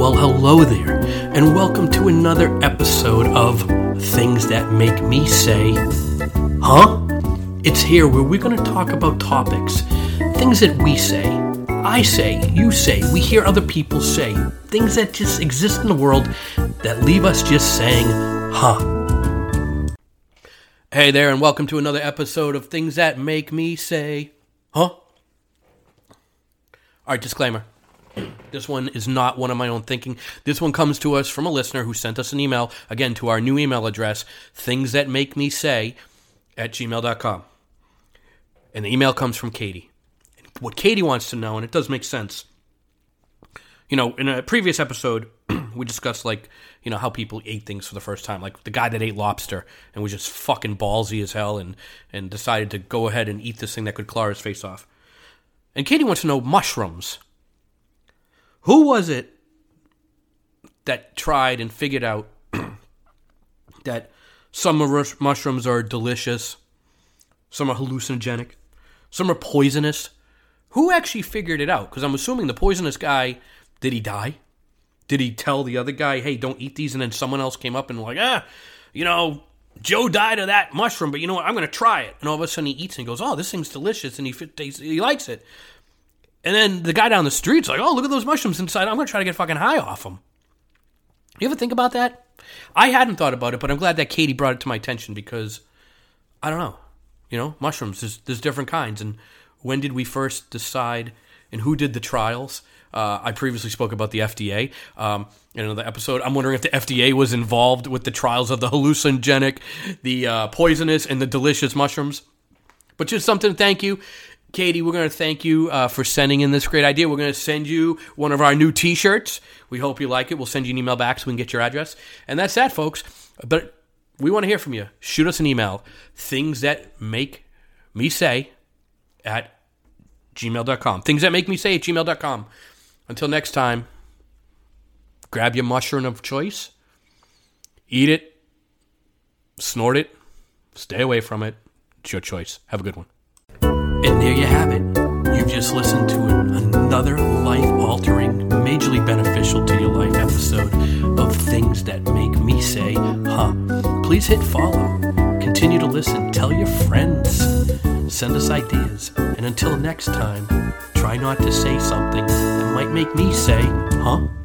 Well, hello there, and welcome to another episode of Things That Make Me Say, Huh? It's here where we're going to talk about topics, things that we say, I say, you say, we hear other people say, things that just exist in the world that leave us just saying, huh? Hey there, and welcome to another episode of Things That Make Me Say, Huh? All right, disclaimer. This one is not one of my own thinking. This one comes to us from a listener who sent us an email, again, to our new email address, thingsthatmakemeSay@gmail.com. And the email comes from Katie. And what Katie wants to know, and it does make sense, you know, in a previous episode, we discussed, like, you know, how people ate things for the first time. Like, the guy that ate lobster and was just fucking ballsy as hell and decided to go ahead and eat this thing that could claw his face off. And Katie wants to know mushrooms. Who was it that tried and figured out that some mushrooms are delicious, some are hallucinogenic, some are poisonous? Who actually figured it out? Because I'm assuming the poisonous guy, did he die? Did he tell the other guy, hey, don't eat these? And then someone else came up and like, you know, Joe died of that mushroom, but you know what? I'm going to try it. And all of a sudden he eats and goes, oh, this thing's delicious, and he likes it. And then the guy down the street's like, oh, look at those mushrooms inside. I'm going to try to get fucking high off them. You ever think about that? I hadn't thought about it, but I'm glad that Katie brought it to my attention because, I don't know, you know, mushrooms, there's different kinds. And when did we first decide and who did the trials? I previously spoke about the FDA in another episode. I'm wondering if the FDA was involved with the trials of the hallucinogenic, the poisonous, and the delicious mushrooms. But just something, thank you. Katie, we're going to thank you for sending in this great idea. We're going to send you one of our new T-shirts. We hope you like it. We'll send you an email back so we can get your address. And that's that, folks. But we want to hear from you. Shoot us an email, thingsthatmakemeSay@gmail.com. ThingsthatmakemeSay@gmail.com. Until next time, grab your mushroom of choice. Eat it. Snort it. Stay away from it. It's your choice. Have a good one. And there you have it. You've just listened to another life-altering, majorly beneficial to your life episode of Things That Make Me Say, Huh? Please hit follow. Continue to listen. Tell your friends. Send us ideas. And until next time, try not to say something that might make me say, Huh?